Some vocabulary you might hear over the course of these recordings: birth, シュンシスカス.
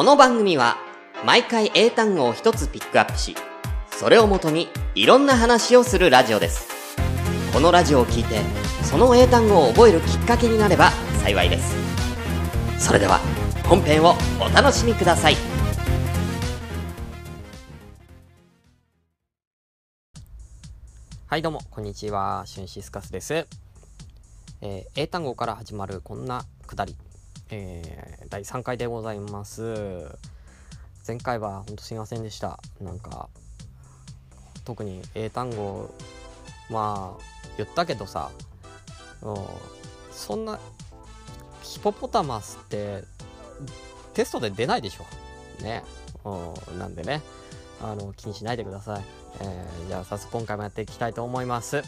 この番組は毎回英単語を一つピックアップし、それをもとにいろんな話をするラジオです。このラジオを聞いて、その英単語を覚えるきっかけになれば幸いです。それでは本編をお楽しみください。はいどうもこんにちは、シュンシスカスです。英単語から始まるこんなくだり。第3回でございます。前回は本当すいませんでした。なんか特に英単語まあ言ったけどさ、そんなヒポポタマスってテストで出ないでしょね。なんでね、気にしないでください。じゃあ早速今回もやっていきたいと思います。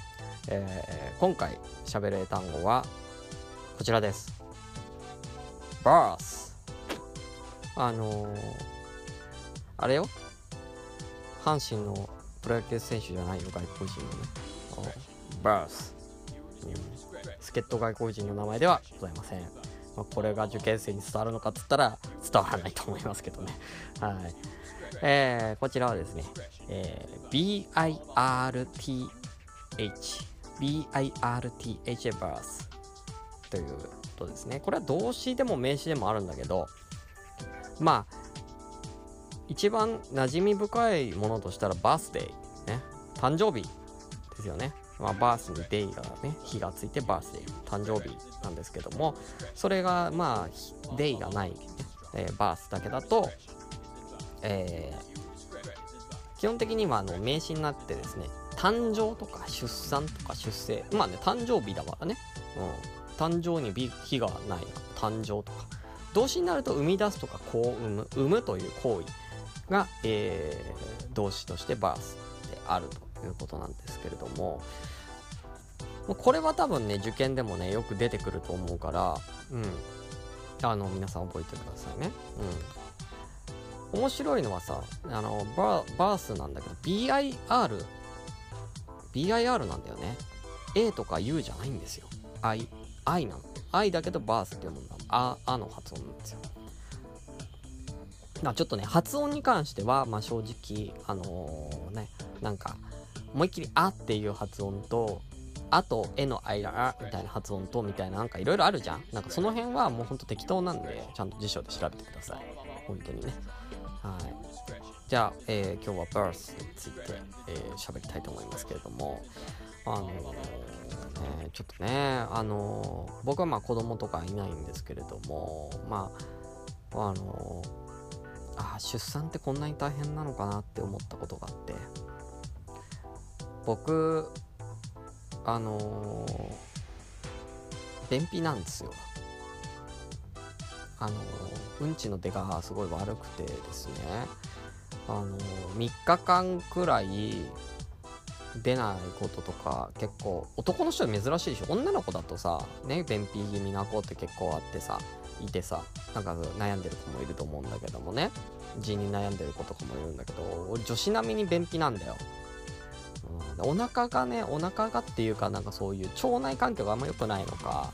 今回喋る英単語はこちらです。birth あれよ、阪神のプロ野球選手じゃないよ、外国人のね。birth 助っ人外国人の名前ではございません。これが受験生に伝わるのかっつったら伝わらないと思いますけどね。はい、こちらはですね、birth birth ということですね。これは動詞でも名詞でもあるんだけど、まあ一番馴染み深いものとしたらバースデーね、誕生日ですよね。まあバースにデイがね日がついてバースデー、誕生日なんですけども、それがまあデイがない、バースだけだと、基本的には名詞になってですね、誕生とか出産とか出生、まあね誕生日だからね、うん、誕生に日がない、誕生とか動詞になると生み出すとか子を産むという行為が、動詞としてバースであるということなんですけれども、これは多分ね受験でもねよく出てくると思うから、皆さん覚えてくださいね。面白いのはさ、バースなんだけど BIR なんだよね。 A とか U じゃないんですよ。 I なの。 I だけどバースっていうものがあの発音なんですよ。だちょっとね発音に関しては、まあ、正直ねなんか思いっきりあっていう発音とあとえの間あみたいな発音とみたいな、なんかいろいろあるじゃん。なんかその辺はもうほんと適当なんでちゃんと辞書で調べてください本当にね。はい。じゃあ、今日は birth について喋りたいと思いますけれども、ちょっとね僕はまあ子供とかいないんですけれども、まあ出産ってこんなに大変なのかなって思ったことがあって、僕便秘なんですよ。うんちの出がすごい悪くてですね、3日間くらい出ないこととか結構男の人は珍しいでしょ。女の子だとさね、便秘気味な子って結構あってさいてさ、なんか悩んでる子もいると思うんだけどもね、痔に悩んでる子とかもいるんだけど、俺女子並みに便秘なんだよ。お腹がっていうか、なんかそういう腸内環境があんま良くないのか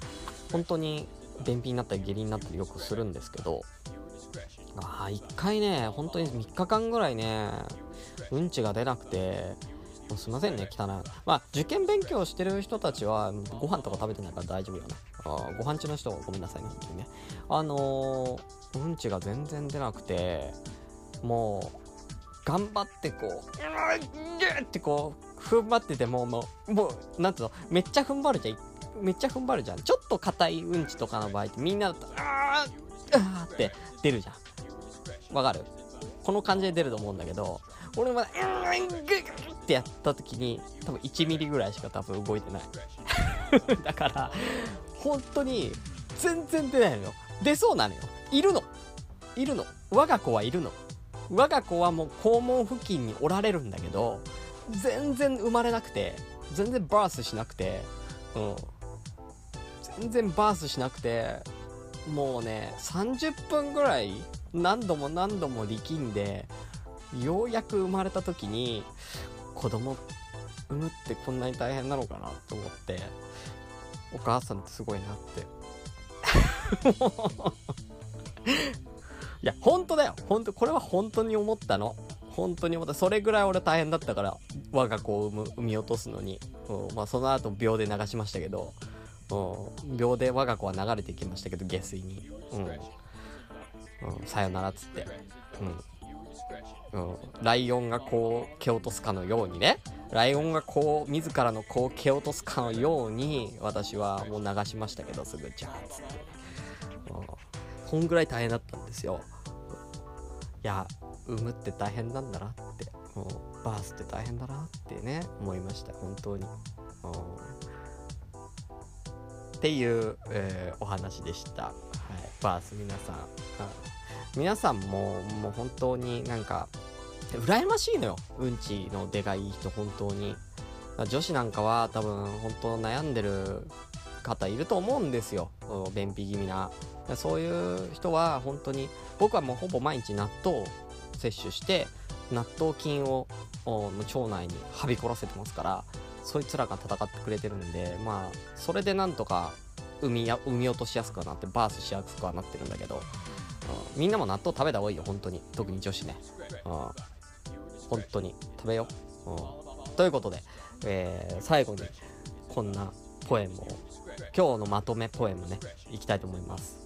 本当に便秘になったり下痢になったりよくするんですけど、一回ね本当に3日間ぐらいねうんちが出なくて、もうすいませんね汚い。まあ受験勉強してる人たちはご飯とか食べてないから大丈夫よね。ご飯中の人はごめんなさいね本当にね。うんちが全然出なくて、もう頑張ってこうってこう踏ん張っててもうなんていうの、めっちゃ踏ん張るじゃん。ちょっと硬いうんちとかの場合ってみんなだとって出るじゃん。わかる？この感じで出ると思うんだけど、俺まだってやった時に多分1ミリぐらいしか多分動いてないだから本当に全然出ないのよ。出そうなのよ。いるの我が子はいるの。我が子はもう肛門付近におられるんだけど全然生まれなくて、全然バースしなくて、もうね30分ぐらい何度も力んでようやく生まれた時に、子供産むってこんなに大変なのかなと思って、お母さんってすごいなっていや本当だよ。よ。ほんと、これは本当に思ったの。本当に思った。それぐらい俺大変だったから、我が子を産み落とすのに。まあその後秒で流しましたけど、秒で我が子は流れていきましたけど、下水に。さよならっつって。ライオンがこう蹴落とすかのようにね、ライオンがこう自らの子を蹴落とすかのように私はもう流しましたけど、すぐじゃあっつって、そんぐらい大変だったんですよ。いや、産むって大変なんだなって、バースって大変だなってね、思いました本当に。っていう、お話でした、はい、バース。皆さん、皆さんももう本当になんか羨ましいのよ、うんちの出がいい人。本当に女子なんかは多分本当悩んでる方いると思うんですよ、便秘気味な。そういう人は本当に、僕はもうほぼ毎日納豆を摂取して納豆菌を腸内にはびこらせてますから、そいつらが戦ってくれてるんで、まあそれでなんとか産み落としやすくはなって、バースしやすくはなってるんだけど、みんなも納豆食べた方がいいよ本当に、特に女子ね。本当に食べよう。ということで、最後にこんなポエムを、今日のまとめポエムね、いきたいと思います。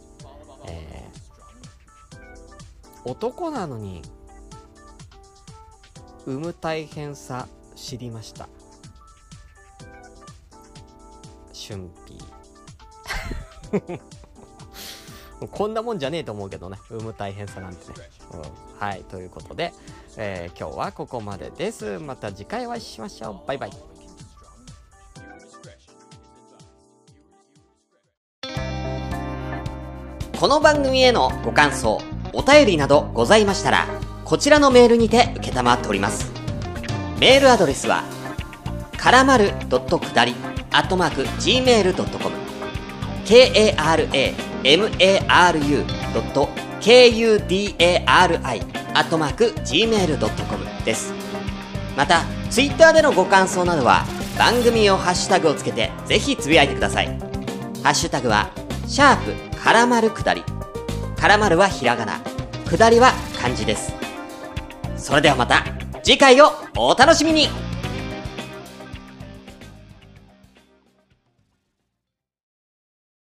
男なのに産む大変さ知りました、俊平。こんなもんじゃねえと思うけどね、産む大変さなんてね、はい。ということで、今日はここまでです。また次回お会いしましょう。バイバイ。この番組へのご感想、お便りなどございましたら、こちらのメールにて受けたまっております。メールアドレスはからまる.kudari@gmail.com、 karamar.kudari@gmail.com です。またツイッターでのご感想などは、番組用ハッシュタグをつけてぜひつぶやいてください。ハッシュタグは#からまるくだり、からまるはひらがな、くだりは漢字です。それではまた次回をお楽しみに。